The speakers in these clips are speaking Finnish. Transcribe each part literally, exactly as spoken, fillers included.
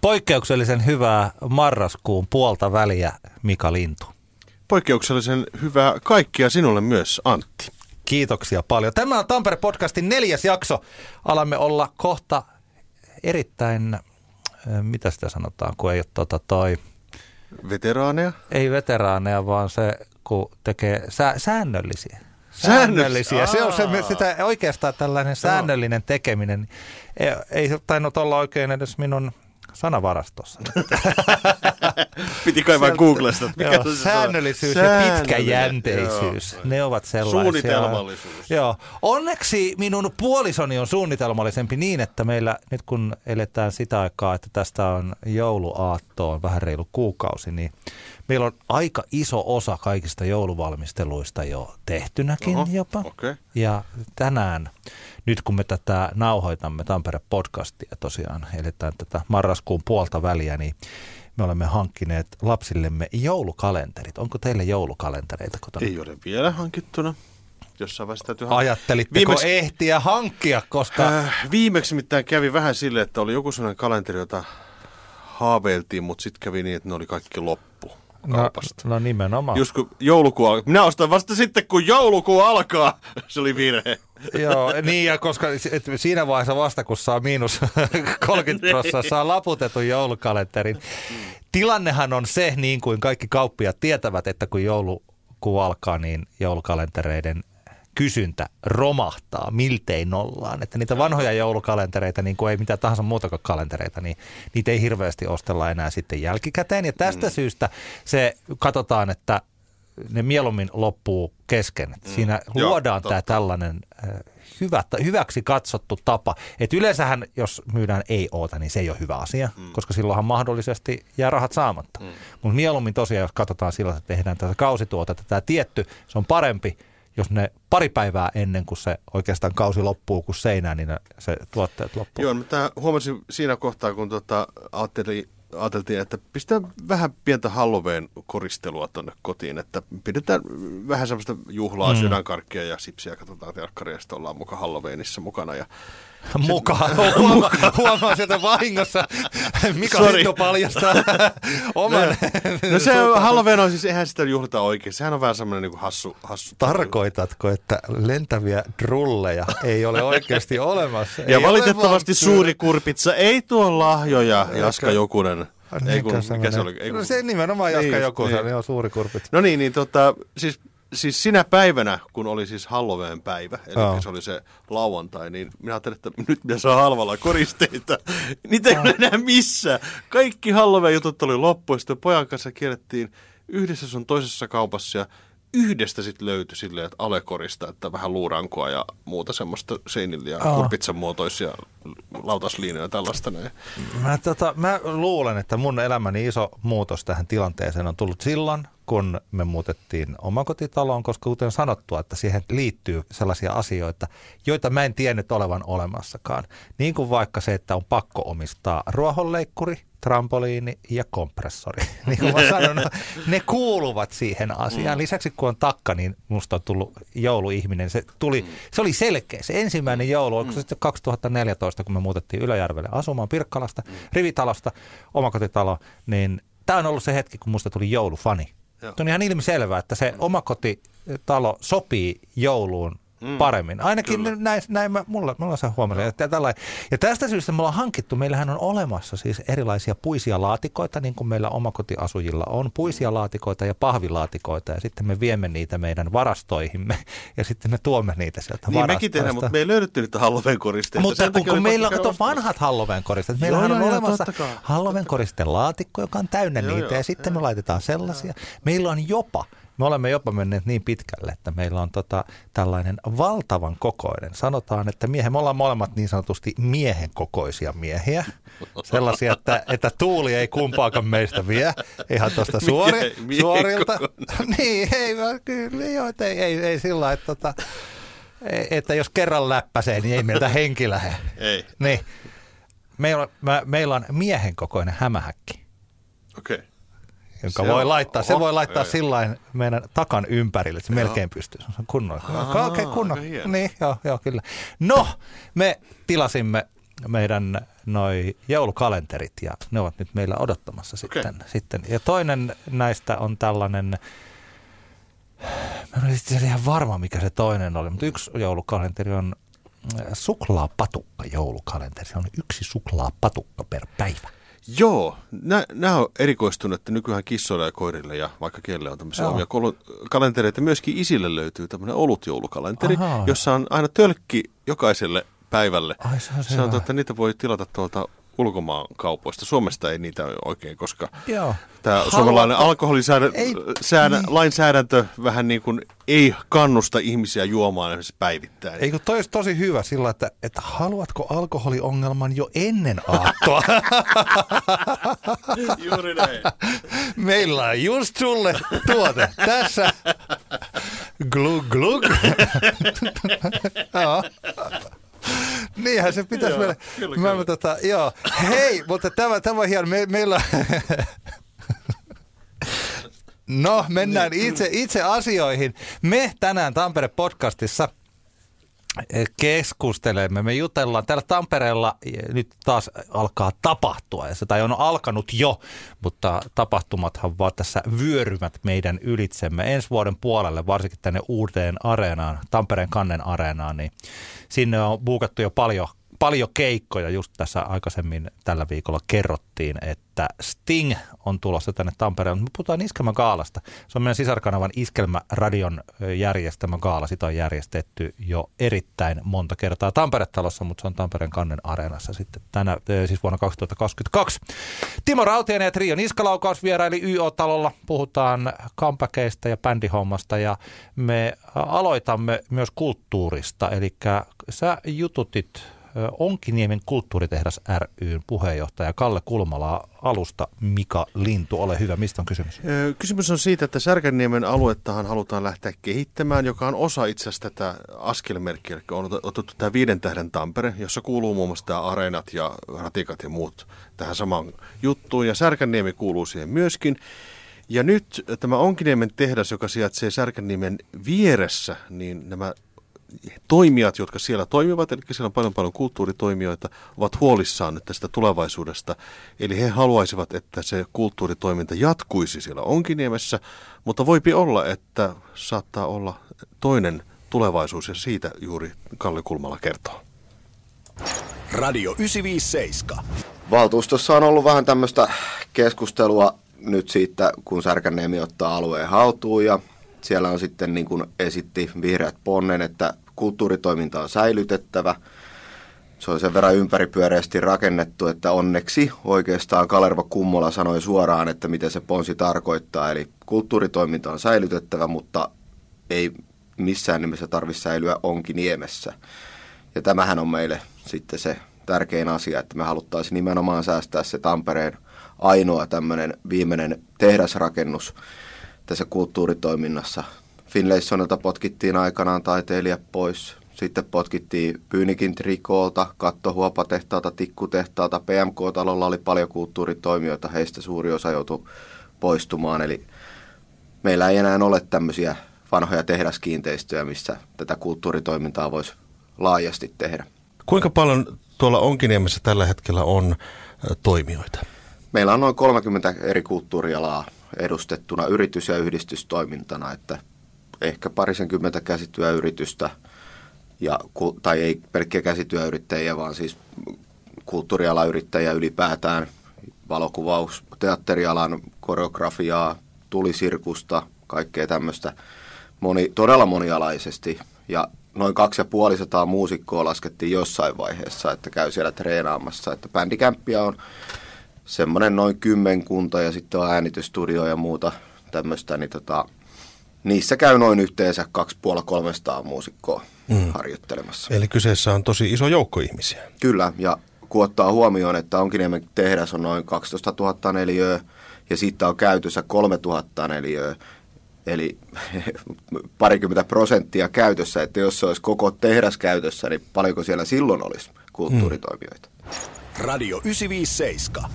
Poikkeuksellisen hyvää marraskuun puolta väliä, Mika Lintu. Poikkeuksellisen hyvää kaikkia sinulle myös, Antti. Kiitoksia paljon. Tämä on Tampere-podcastin neljäs jakso. Alamme olla kohta erittäin, mitä sitä sanotaan, kun ei ole tota toi... Veteraaneja? Ei veteraaneja, vaan se, kun tekee sä, säännöllisiä. Säännöllisiä. Se on se, sitä oikeastaan tällainen säännöllinen tekeminen. Ei, ei tainnut olla oikein edes minun... sanavarastossa. Piti kai vain googlesta. Säännöllisyys ja pitkäjänteisyys. Joo. Ne ovat sellaisia. Suunnitelmallisuus. Joo. Onneksi minun puolisoni on suunnitelmallisempi niin, että meillä nyt kun eletään sitä aikaa, että tästä on jouluaattoon vähän reilu kuukausi, niin meillä on aika iso osa kaikista jouluvalmisteluista jo tehtynäkin. Oho, jopa. Okay. Ja tänään, nyt kun me tätä nauhoitamme Tampere-podcastia tosiaan, eletään tätä marraskuun puolta väliä, niin me olemme hankkineet lapsillemme joulukalenterit. Onko teille joulukalentereita kotona? Ei ole vielä hankittuna. Jossain vaiheessa täytyy hankkia. Ajattelitteko viimeksi... ehtiä hankkia, koska... Äh, viimeksi mitään kävi vähän silleen, että oli joku sellainen kalenteri, jota haaveiltiin, mutta sitten kävi niin, että ne oli kaikki loppu. Kaupasta. No, no nimenomaan. Just kun joulukuu alkaa. Minä ostan vasta sitten, kun joulukuu alkaa. Se oli virhe. Joo, niin ja koska et, siinä vaiheessa vasta, kun saa miinus kolmekymmentä prosenttia, saa laputetun joulukalenterin. Tilannehan on se, niin kuin kaikki kauppiaat tietävät, että kun joulukuu alkaa, niin joulukalentereiden kysyntä romahtaa miltei nollaan. Että niitä vanhoja joulukalentereita, niin kuin ei mitään tahansa muutakaan kalentereita, niin niitä ei hirveästi ostella enää sitten jälkikäteen. Ja tästä mm. syystä se katsotaan, että ne mieluummin loppuu kesken. Mm. Siinä luodaan tämä tällainen hyvä, hyväksi katsottu tapa. Että yleensähän, jos myydään ei oota, niin se ei ole hyvä asia, mm. koska silloinhan mahdollisesti jää rahat saamatta. Mm. Mutta mieluummin tosiaan, jos katsotaan sillä, että tehdään tätä kausituotetta, tämä tietty, se on parempi, jos ne pari päivää ennen kuin se oikeastaan kausi loppuu kuin seinään, niin se tuotteet loppuu. Joo, mutta huomasin siinä kohtaa, kun tota, ajattelin, ajateltiin, että pistää vähän pientä Halloween-koristelua tuonne kotiin, että pidetään vähän semmoista juhlaa, mm. sydänkarkkia ja sipsiä, katsotaan telkkaria, ja sitten ollaan muka Halloweenissa mukana. Ja mukaan. Huomaa, huomaa sieltä vahingossa. Mika Lintu paljastaa oman. No, no se Halloween on siis, eihän sitä juhlita oikein. Sehän on vähän semmoinen niin kuin hassu, hassu. Tarkoitatko, että lentäviä drulleja ei ole oikeasti olemassa? Ja ei valitettavasti suuri kurpitsa ei tuo lahjoja, Jaska Jokunen. Ei kun, mikä se oli? Ei kun. No se nimenomaan Jaska niin, Jokunen, niin. Niin on suuri kurpitsa. No niin, niin tota, siis... Siis sinä päivänä, kun oli siis Halloween päivä, eli oh. se oli se lauantai, niin minä ajattelin, että nyt minä saan halvalla koristeita. Niitä ei ole enää missään. Kaikki Halloween-jutut oli loppu, ja sitten pojan kanssa kierrettiin yhdessä sun toisessa kaupassa, ja yhdestä sitten löytyi silleen, että alekorista, että vähän luurankoa ja muuta semmoista seinillä ja oh. kurpitsan muotoisia lautasliinoja ja tällaista. Mä, tota, mä luulen, että mun elämäni iso muutos tähän tilanteeseen on tullut silloin, kun me muutettiin omakotitaloon, koska kuten sanottua, että siihen liittyy sellaisia asioita, joita mä en tiennyt olevan olemassakaan. Niin kuin vaikka se, että on pakko omistaa ruohonleikkuri, trampoliini ja kompressori. Niin kuin mä sanon, ne kuuluvat siihen asiaan. Lisäksi kun on takka, niin musta on tullut jouluihminen. Se, tuli, se oli selkeä. Se ensimmäinen joulu, oliko se sitten kaksituhattaneljätoista, kun me muutettiin Ylöjärvelle asumaan Pirkkalasta, rivitalosta, omakotitaloon, niin tämä on ollut se hetki, kun musta tuli joulufani. Joo. On ihan ilmiselvää, että se omakotitalo sopii jouluun mm, paremmin. Ainakin näin, näin mä, mulla, mulla on se huomasin. Että ja tästä syystä me ollaan hankittu, meillähän on olemassa siis erilaisia puisia laatikoita, niin kuin meillä omakotiasujilla on. Puisia laatikoita ja pahvilaatikoita, ja sitten me viemme niitä meidän varastoihimme, ja sitten me tuomme niitä sieltä niin, varastoista. Niin mekin tehdään, mutta me ei löydetty niitä Halloween-koristeita. Mutta kun, kun meillä on vanhat Halloween-koristeet, meillähän on joo, olemassa Halloween-koristen laatikko, joka on täynnä joo, niitä, joo, ja sitten joo, me laitetaan sellaisia. Joo. Meillä on jopa... Me olemme jopa menneet niin pitkälle, että meillä on tota, tällainen valtavan kokoinen. Sanotaan, että miehen, me ollaan molemmat niin sanotusti miehen kokoisia miehiä. Sellaisia, että, että tuuli ei kumpaakaan meistä vie. Ihan tuosta suori, suorilta. Niin, ei, kyllä, joo, ei, ei, ei, ei sillä lailla, että... Tota, että jos kerran läppäsee, niin ei meiltä henki lähde. Ei. Niin. Meillä, mä, meillä on miehen kokoinen hämähäkki. Okei. Okay. Jonka se voi on, laittaa, oho, se voi laittaa sillain meidän takan ympärille, että se joo. melkein pystyy. Se on kunnolla. Aa, okay, kunnolla. Niin, joo, joo, kyllä. No, me tilasimme meidän noi joulukalenterit ja ne ovat nyt meillä odottamassa okay. sitten, sitten. Ja toinen näistä on tällainen... Mä en ole ihan varma, mikä se toinen oli, mutta yksi joulukalenteri on suklaapatukka joulukalenteri. Se on yksi suklaapatukka per päivä. Joo, nämä on erikoistuneet, että nykyään kissoilla ja koirilla ja vaikka kelle on tämmöisiä omia kalentereita. Myöskin isille löytyy tämmöinen olutjoulukalenteri, Aha. jossa on aina tölkki jokaiselle päivälle. Ai, se on se on, että niitä voi tilata tuolta ulkomaan kaupoista. Suomesta ei niitä oikein, koska Joo. tämä Haluan... suomalainen alkoholilainsäädäntö niin. vähän niin kuin ei kannusta ihmisiä juomaan päivittäin. Eikö toi olisi tosi hyvä sillä, että, että haluatko alkoholiongelman jo ennen aattoa? Juuri näin. Meillä on just sulle tuote tässä. Glug glug. Joo. Niinhän se pitäisi joo, mennä. Kyllä, mä, kyllä. Tota, joo. Hei, mutta tämä, tämä on hieno. Me, meillä no, mennään itse, itse asioihin. Me tänään Tampere-podcastissa keskustelemme. Me jutellaan täällä Tampereella. Nyt taas alkaa tapahtua. Tai on alkanut jo, mutta tapahtumathan vaan tässä vyörymät meidän ylitsemme. Ensi vuoden puolelle, varsinkin tänne uuteen areenaan, Tampereen Kannen areenaan, niin sinne on buukattu jo paljon, paljon keikkoja. Just tässä aikaisemmin tällä viikolla kerrottiin, että Sting on tulossa tänne Tampereelle. Me puhutaan Iskelmägaalasta. Se on meidän sisarkanavan Iskelmäradion järjestämä gaala. Sitä on järjestetty jo erittäin monta kertaa Tampere-talossa, mutta se on Tampereen Kannen areenassa sitten tänä, siis vuonna kaksituhattakaksikymmentäkaksi. Timo Rautiainen ja Trio Niskalaukaus vieraili Y O-talolla. Puhutaan kampakeista ja bändihommasta ja me aloitamme myös kulttuurista. Eli sä jututit... Onkiniemen kulttuuritehdas ry:n puheenjohtaja Kalle Kulmalaa alusta Mika Lintu. Ole hyvä, mistä on kysymys? Kysymys on siitä, että Särkänniemen aluettahan halutaan lähteä kehittämään, joka on osa itse asiassa tätä askelmerkkiä. Eli on otettu tämä viiden tähden Tampere, jossa kuuluu muun muassa tämä areenat ja ratikat ja muut tähän samaan juttuun. Ja Särkänniemi kuuluu siihen myöskin. Ja nyt tämä Onkiniemen tehdas, joka sijaitsee Särkänniemen vieressä, niin nämä toimijat, jotka siellä toimivat, eli siellä on paljon paljon kulttuuritoimijoita, ovat huolissaan nyt tästä tulevaisuudesta. Eli he haluaisivat, että se kulttuuritoiminta jatkuisi siellä Onkiniemessä, mutta voipi olla, että saattaa olla toinen tulevaisuus, ja siitä juuri Kalle Kulmala kertoo. Radio yhdeksänsataaviisikymmentäseitsemän. Valtuustossa on ollut vähän tämmöistä keskustelua nyt siitä, kun Särkänniemi ottaa alueen haltuun, ja siellä on sitten, niin kuin esitti vihreät ponnen, että kulttuuritoiminta on säilytettävä. Se on sen verran ympäripyöreästi rakennettu, että onneksi oikeastaan Kalervo Kummola sanoi suoraan, että mitä se ponsi tarkoittaa. Eli kulttuuritoiminta on säilytettävä, mutta ei missään nimessä tarvitse säilyä Onkiniemessä. Ja tämähän on meille sitten se tärkein asia, että me haluttaisiin nimenomaan säästää se Tampereen ainoa tämmöinen viimeinen tehdasrakennus tässä kulttuuritoiminnassa. Finlaysonilta potkittiin aikanaan taiteilijat pois. Sitten potkittiin Pyynikin Trikoolta, kattohuopatehtaalta, tikkutehtaalta. P M K-talolla oli paljon kulttuuritoimijoita. Heistä suuri osa joutui poistumaan. Eli meillä ei enää ole tämmöisiä vanhoja tehdaskiinteistöjä, missä tätä kulttuuritoimintaa voisi laajasti tehdä. Kuinka paljon tuolla Onkiniemessä tällä hetkellä on toimijoita? Meillä on noin kolmekymmentä eri kulttuurialaa edustettuna yritys- ja yhdistystoimintana, että ehkä parisenkymmentä käsityöyritystä, ja, tai ei pelkkiä käsityöyrittäjiä, vaan siis kulttuurialayrittäjiä ylipäätään, valokuvaus, teatterialan koreografiaa, tulisirkusta, kaikkea tämmöistä moni, todella monialaisesti, ja noin kaksi ja puolisataa muusikkoa laskettiin jossain vaiheessa, että käy siellä treenaamassa, että bändikämppiä on semmoinen noin kymmenkunta ja sitten on äänitysstudio ja muuta tämmöistä, niin tota, niissä käy noin yhteensä kaksisataaviisikymmentä kolmesataa muusikkoa mm. harjoittelemassa. Eli kyseessä on tosi iso joukko ihmisiä. Kyllä, ja kun ottaa huomioon, että Onkiniemen tehdas on noin kaksitoistatuhatta neliöä ja siitä on käytössä kolmetuhatta neliöä, eli parikymmentä prosenttia käytössä, että jos se olisi koko tehdas käytössä, niin paljonko siellä silloin olisi kulttuuritoimijoita? Radio yhdeksänsataaviisikymmentäseitsemän.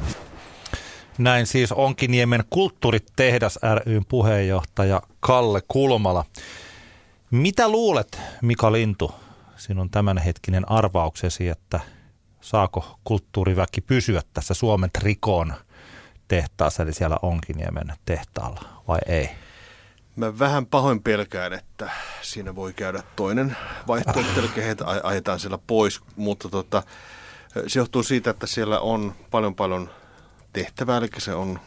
Näin siis Onkiniemen kulttuuritehdas ry:n puheenjohtaja Kalle Kulmala. Mitä luulet, Mika Lintu, sinun tämänhetkinen arvauksesi, että saako kulttuuriväki pysyä tässä Suomen Trikoon tehtaassa, eli siellä Onkiniemen tehtaalla, vai ei? Mä vähän pahoin pelkään, että siinä voi käydä toinen vaihtoehto, eli heitä ajetaan siellä pois, mutta tota, se johtuu siitä, että siellä on paljon paljon tehtävää, eli se on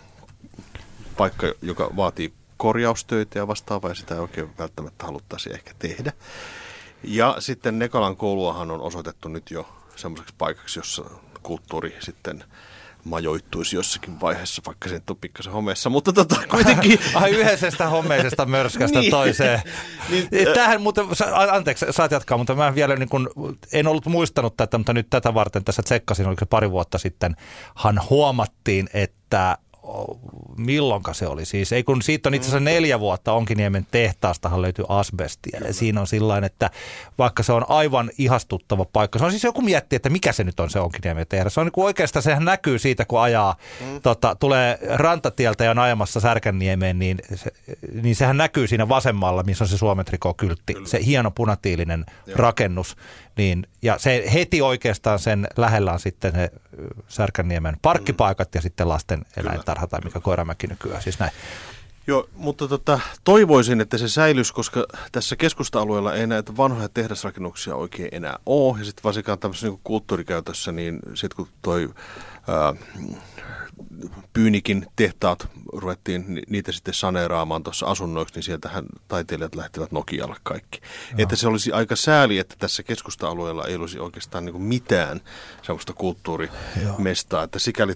paikka, joka vaatii korjaustöitä ja vastaavaa, ja sitä ei oikein välttämättä haluttaisi ehkä tehdä. Ja sitten Nekalan kouluahan on osoitettu nyt jo semmoiseksi paikaksi, jossa kulttuuri sitten majoittuisi jossakin vaiheessa, vaikka se nyt on pikkasen homeessa, mutta tota kuitenkin... Ai yhdestä homeisesta mörskästä niin, toiseen. Niin, tämähän muuten, anteeksi, saat jatkaa, mutta mä vielä niin kun, en ollut muistanut tätä, mutta nyt tätä varten tässä tsekkasin, oliko se pari vuotta sitten, han huomattiin, että milloinka se oli siis, ei kun siitä on itse asiassa neljä vuotta Onkiniemen tehtaastahan löytyy asbestia. Kyllä. Ja siinä on sillain, että vaikka se on aivan ihastuttava paikka, se on siis joku miettii, että mikä se nyt on se Onkiniemen tehdas. Se on niin kuin oikeastaan, sehän näkyy siitä, kun ajaa, mm. tota, tulee rantatieltä ja on ajamassa Särkänniemeen, niin, se, niin sehän näkyy siinä vasemmalla, missä on se Suomen Trikoo-kyltti, se hieno punatiilinen Joo. rakennus. Niin, ja se heti oikeastaan sen lähellä on sitten ne Särkänniemen parkkipaikat ja sitten lasten eläintarha tai mikä Koiramäki nykyään, siis näin. Joo, mutta tota, toivoisin, että se säilyisi, koska tässä keskusta-alueella ei näitä vanhoja tehdasrakennuksia oikein enää ole. Ja sitten varsinkaan tämmöisessä niin kuin kulttuurikäytössä, niin sitten kun toi ää, Pyynikin tehtaat ruvettiin niitä sitten saneeraamaan tuossa asunnoiksi, niin sieltähän taiteilijat lähtivät Nokialle kaikki. Joo. Että se olisi aika sääli, että tässä keskusta-alueella ei olisi oikeastaan niin kuin mitään semmoista kulttuurimestaa, Joo. että sikäli...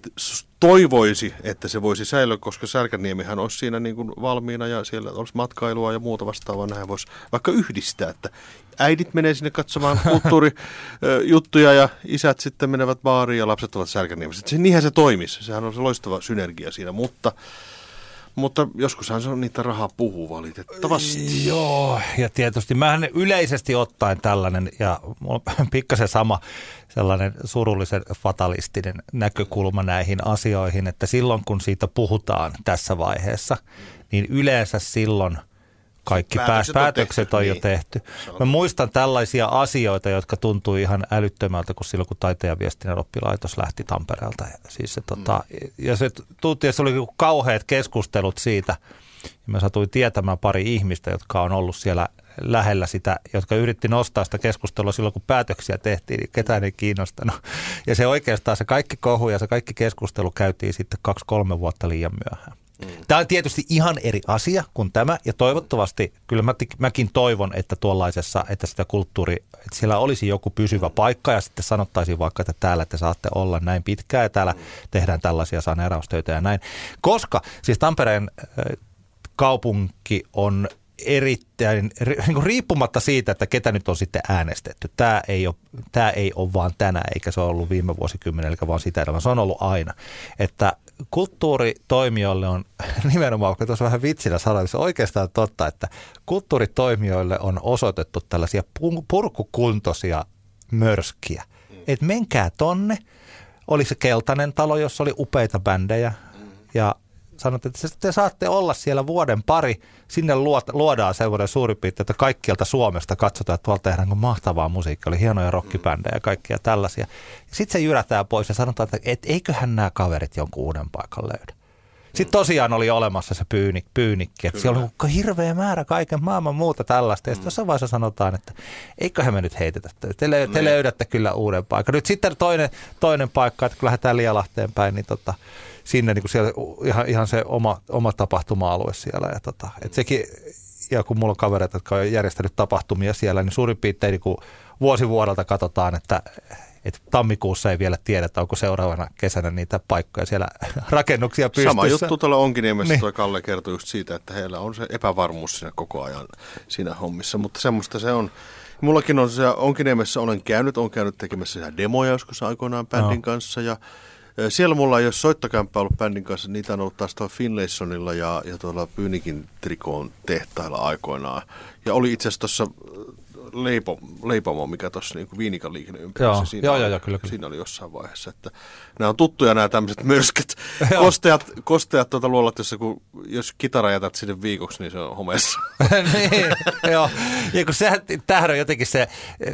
Toivoisi, että se voisi säilyä, koska Särkänniemihän olisi siinä niin kuin valmiina ja siellä olisi matkailua ja muuta vastaavaa. Näin voisi vaikka yhdistää, että äidit menee sinne katsomaan kulttuurijuttuja ja isät sitten menevät baariin ja lapset ovat Särkänniemessä. Niinhän se toimisi. Sehän on se loistava synergia siinä, mutta... Mutta joskushan se on niitä rahaa puhuu valitettavasti. Joo, ja tietysti mähän yleisesti ottaen tällainen, ja mulla on pikkasen sama sellainen surullisen fatalistinen näkökulma näihin asioihin, että silloin kun siitä puhutaan tässä vaiheessa, niin yleensä silloin kaikki päätökset, päätökset on, on jo niin. tehty. Mä muistan tällaisia asioita, jotka tuntui ihan älyttömältä, kun silloin kun taiteen ja viestinnän oppilaitos lähti Tampereelta. Ja, siis se, mm. tota, ja se tunti, että se oli kauheat keskustelut siitä. Ja mä satuin tietämään pari ihmistä, jotka on ollut siellä lähellä sitä, jotka yritti nostaa sitä keskustelua silloin, kun päätöksiä tehtiin, niin ketään ei kiinnostanut. Ja se oikeastaan se kaikki kohu ja se kaikki keskustelu käytiin sitten kaksi-kolme vuotta liian myöhään. Tämä on tietysti ihan eri asia kuin tämä, ja toivottavasti, kyllä mä, mäkin toivon, että tuollaisessa, että sitä kulttuuri, että siellä olisi joku pysyvä paikka, ja sitten sanottaisiin vaikka, että täällä te saatte olla näin pitkään, ja täällä tehdään tällaisia saneeraustöitä ja näin. Koska siis Tampereen kaupunki on erittäin, riippumatta siitä, että ketä nyt on sitten äänestetty, tämä ei ole, tämä ei ole vaan tänään, eikä se ole ollut viime vuosikymmenellä, eikä vaan sitä edellä, se on ollut aina, että kulttuuritoimijoille on nimenomaan, kun tuossa vähän vitsillä sanoin, se on oikeastaan totta, että kulttuuritoimijoille on osoitettu tällaisia purkukuntoisia mörskiä. Että menkää tonne, oli se Keltainen Talo, jossa oli upeita bändejä ja sanoit, että te saatte olla siellä vuoden pari, sinne luodaan semmoinen suurin piirtein, että kaikkialta Suomesta katsotaan, että tuolta tehdään mahtavaa musiikkia, oli hienoja rockibändejä ja kaikkia tällaisia. Sitten se jyrätään pois ja sanotaan, että et, eiköhän nämä kaverit jonkun uuden paikan löydä. Sitten tosiaan oli olemassa se pyynik, Pyynikki, että siellä oli hirveä määrä kaiken maailman muuta tällaista. Ja sitten jossain vaiheessa sanotaan, että eiköhän me nyt heitetä, te, löy- te löydätte kyllä uuden paikan. Nyt sitten toinen, toinen paikka, että kun lähdetään Lialahteen päin, niin tota... Sinne niin siellä, ihan, ihan se oma, oma tapahtuma-alue siellä. Ja, tota, et sekin, ja kun mulla on kavereita, jotka on järjestänyt tapahtumia siellä, niin suurin piirtein niin vuosi vuodelta katsotaan, että että tammikuussa ei vielä tiedetä, onko seuraavana kesänä niitä paikkoja siellä rakennuksia pystyssä. Sama juttu tuolla Onkiniemessä, niin. Tuo Kalle kertoi just siitä, että heillä on se epävarmuus siinä koko ajan siinä hommissa, mutta semmoista se on. Mullakin on se, Onkiniemessä olen käynyt, olen käynyt tekemässä demoja joskus aikoinaan bändin no. kanssa ja siellä mulla ei ole soittokämppä ollut bändin kanssa, niitä on ollut taas tuolla Finlaysonilla ja, ja tuolla Pyynikin Trikoon tehtailla aikoinaan. Ja oli itse asiassa tuossa leipo, leipomo, mikä tuossa niin Viinikan liikenneympyrässä, siinä, joo, oli, joo, kyllä, kyllä. siinä oli jossain vaiheessa. Että nämä on tuttuja nämä tämmöiset mörsket, kosteat, kosteat tuota luolat, jossa kun, jos kitara jätät sinne viikoksi, niin se on homeessa. Niin, joo. Ja kun sehän, tämähän on jotenkin se,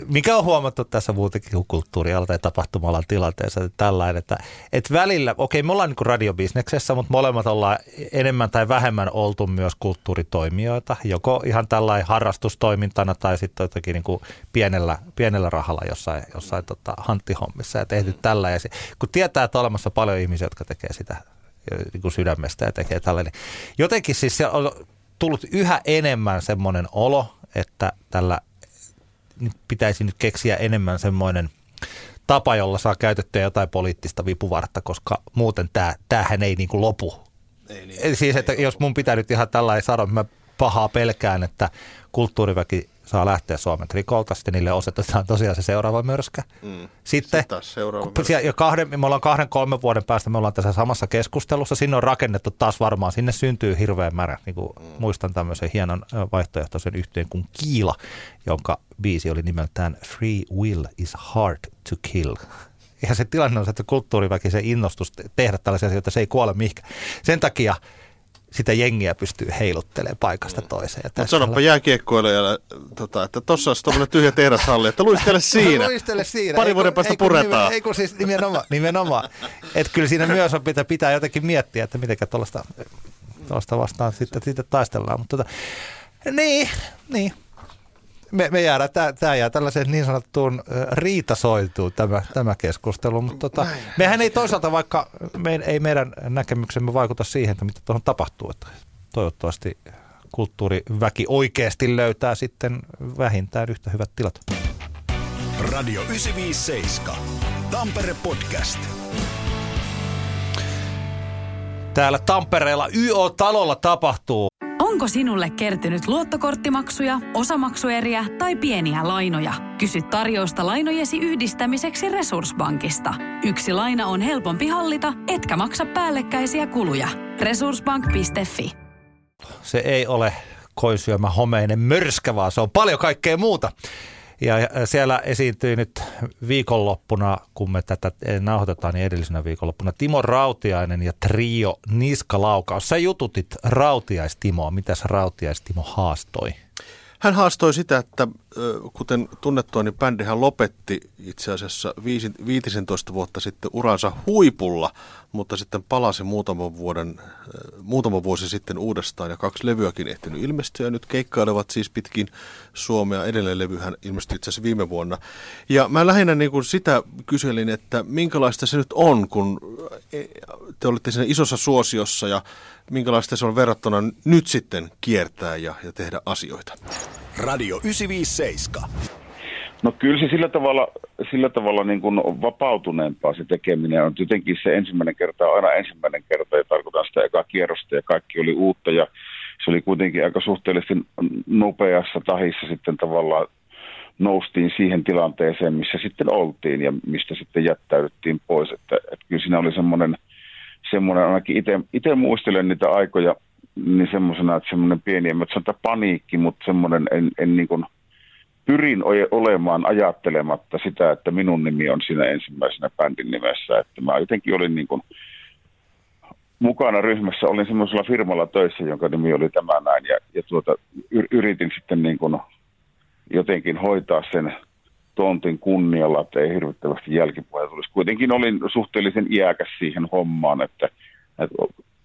mikä on huomattu tässä muutenkin kulttuurialan tai tapahtuma-alan tilanteessa, että tällainen, että, että välillä, okei me ollaan niin kuin radiobisneksessä, mutta molemmat ollaan enemmän tai vähemmän oltu myös kulttuuritoimijoita, joko ihan tällainen harrastustoimintana tai sitten jotakin niin kuin pienellä, pienellä rahalla jossain, jossain tota, hanttihommissa ja tehty mm. tällä. Ja se, kun tietää, että on olemassa paljon ihmisiä, jotka tekee sitä niin kuin sydämestä ja tekee tällä. Niin jotenkin siis siellä on tullut yhä enemmän semmoinen olo, että tällä pitäisi nyt keksiä enemmän semmoinen tapa, jolla saa käytettyä jotain poliittista vipuvartta, koska muuten tää, tämähän ei niin kuin lopu. Ei niin, siis, että ei jos lopu. Mun pitää nyt ihan tällainen sanoa, mä pahaa pelkään, että kulttuuriväki saa lähteä Suomen Trikolta, sitten niille osetetaan tosiaan se seuraava myrskä. Mm. Sitten, sitten seuraava myrskä. Jo kahden, me ollaan kahden, kolmen vuoden päästä, me ollaan tässä samassa keskustelussa. Sinne on rakennettu taas varmaan, sinne syntyy hirveän määrä. Niin kuin mm. muistan tämmöisen hienon vaihtoehtoisen yhtyeen kuin Kiila, jonka biisi oli nimeltään Free Will is Hard to Kill. Ja se tilanne on se, että kulttuuriväki, se innostus tehdä tällaisia asioita, se ei kuole mihinkään. Sen takia sitä jengiä pystyy heiluttelemaan paikasta toiseen. Mutta sanoppa jääkiekkoilijalle, tota, että tuossa olisi tuollainen tyhjä tehdashalli, että luistele siinä. luistele siinä. Pari vuoden päästä puretaan. Ei kun siis nimenomaan. nimenomaan. Että kyllä siinä myös on, pitää, pitää jotenkin miettiä, että mitenkä tuollaista vastaan sitten, sitten taistellaan. Mutta tota, niin, niin. Me, me jäädään, tämä jää tällaiseen niin sanottuun riitasointuun tämä, tämä keskustelu, mutta tota, mehän ei toisaalta vaikka, me, ei meidän näkemyksemme vaikuta siihen, että mitä tuohon tapahtuu, että toivottavasti kulttuuriväki oikeasti löytää sitten vähintään yhtä hyvät tilat. Radio yhdeksänsataaviisikymmentäseitsemän, Tampere-podcast. Täällä Tampereella Y O-talolla tapahtuu. Onko sinulle kertynyt luottokorttimaksuja, osamaksueriä tai pieniä lainoja? Kysy tarjousta lainojesi yhdistämiseksi Resursbankista. Yksi laina on helpompi hallita, etkä maksa päällekkäisiä kuluja. Resursbank piste fi. Se ei ole koisyömä homeinen mörskä, vaan se on paljon kaikkea muuta. Ja siellä esiintyi nyt viikonloppuna, kun me tätä nauhoitetaan, niin edellisenä viikonloppuna Timo Rautiainen ja Trio Niskalaukaus. Sä jututit Rautiaistimoa. Mitäs Rautiaistimo haastoi? Hän haastoi sitä, että kuten tunnettua, niin bändihän lopetti itse asiassa viisitoista vuotta sitten uransa huipulla, mutta sitten palasi muutaman vuoden, muutama vuosi sitten uudestaan ja kaksi levyäkin ehtinyt ilmestyä. Ja nyt keikkailevat siis pitkin Suomea. Edelleen levyhän ilmestyi itse asiassa viime vuonna. Ja mä lähinnä niin kuin sitä kyselin, että minkälaista se nyt on, kun te olitte siinä isossa suosiossa ja minkälaista se on verrattuna nyt sitten kiertää ja, ja tehdä asioita. Radio yhdeksänsataaviisikymmentäseitsemän. No kyllä se sillä tavalla, sillä tavalla niin kuin vapautuneempaa se tekeminen on. Jotenkin se ensimmäinen kerta on aina ensimmäinen kerta ja tarkoitan sitä ekaa kierrosta ja kaikki oli uutta ja se oli kuitenkin aika suhteellisesti nopeassa tahissa sitten tavallaan noustiin siihen tilanteeseen, missä sitten oltiin ja mistä sitten jättäydyttiin pois. Että, että kyllä siinä oli semmoinen, semmoinen ainakin ite, ite muistelen niitä aikoja, niin semmoisena, että semmoinen pieni, en mä sanotaan paniikki, mutta semmoinen, en, en niin kuin pyrin olemaan ajattelematta sitä, että minun nimi on siinä ensimmäisenä bändin nimessä, että mä jotenkin olin niin kuin mukana ryhmässä, olin semmoisella firmalla töissä, jonka nimi oli tämä näin, ja, ja tuota, yritin sitten niin kuin jotenkin hoitaa sen tontin kunnialla, että ei hirvittävästi jälkipuolella tulisi. Kuitenkin olin suhteellisen iäkäs siihen hommaan, että, että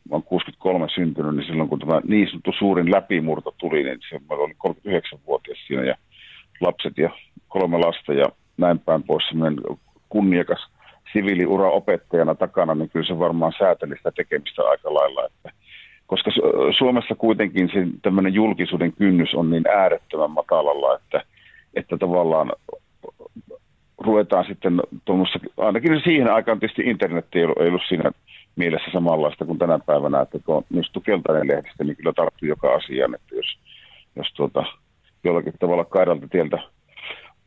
olen kuusikymmentäkolme syntynyt, niin silloin kun tämä niin sanottu suurin läpimurto tuli, niin silloin olin kolmekymmentäyhdeksänvuotias siinä ja lapset ja kolme lasta ja näin päin pois. Sellainen kunniakas siviiliura opettajana takana, niin kyllä se varmaan sääteli sitä tekemistä aika lailla. Että, koska Suomessa kuitenkin se tämmöinen julkisuuden kynnys on niin äärettömän matalalla, että, että tavallaan ruvetaan sitten tuommoissa, ainakin siihen aikaan tietysti internet ei ollut, ei ollut siinä mielessä samanlaista kuin tänä päivänä, että kun myös keltainen lehdistä, niin kyllä tarttuu joka asiaan, että jos, jos tuota, jollakin tavalla kaidalta tieltä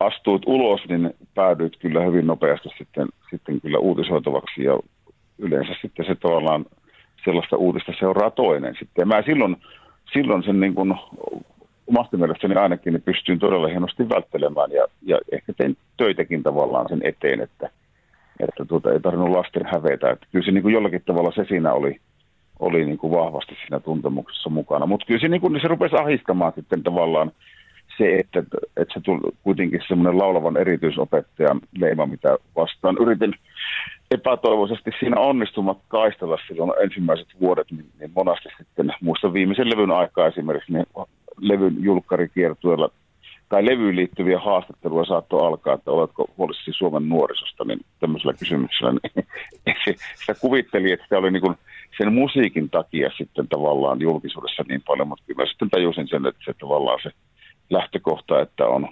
astuit ulos, niin päädyit kyllä hyvin nopeasti sitten, sitten kyllä uutisoitavaksi ja yleensä sitten se tavallaan sellaista uutista seuraa toinen sitten. Ja mä silloin, silloin sen niin kuin omasta mielestäni ainakin niin pystyin todella hienosti välttelemään ja, ja ehkä tein töitäkin tavallaan sen eteen, että, että tuota, ei tarvinnut lasten hävetä. Että kyllä se niin kuin jollakin tavalla se siinä oli, oli niin kuin vahvasti siinä tuntemuksessa mukana, mutta kyllä se, niin kuin, niin se rupesi ahdistamaan sitten tavallaan se, että, että se tuli kuitenkin semmoinen laulavan erityisopettajan leima, mitä vastaan yritin epätoivoisesti siinä onnistumat taistella silloin ensimmäiset vuodet, niin, niin monasti sitten, muistan viimeisen levyn aikaa esimerkiksi, niin levyn julkkarikiertueella tai levyyn liittyviä haastatteluja saattoi alkaa, että oletko huolissasi Suomen nuorisosta, niin tämmöisellä kysymyksellä, niin se, sitä kuvitteli, että sitä oli niin kuin sen musiikin takia sitten tavallaan julkisuudessa niin paljon, mutta kyllä sitten tajusin sen, että se tavallaan se lähtökohta, että on,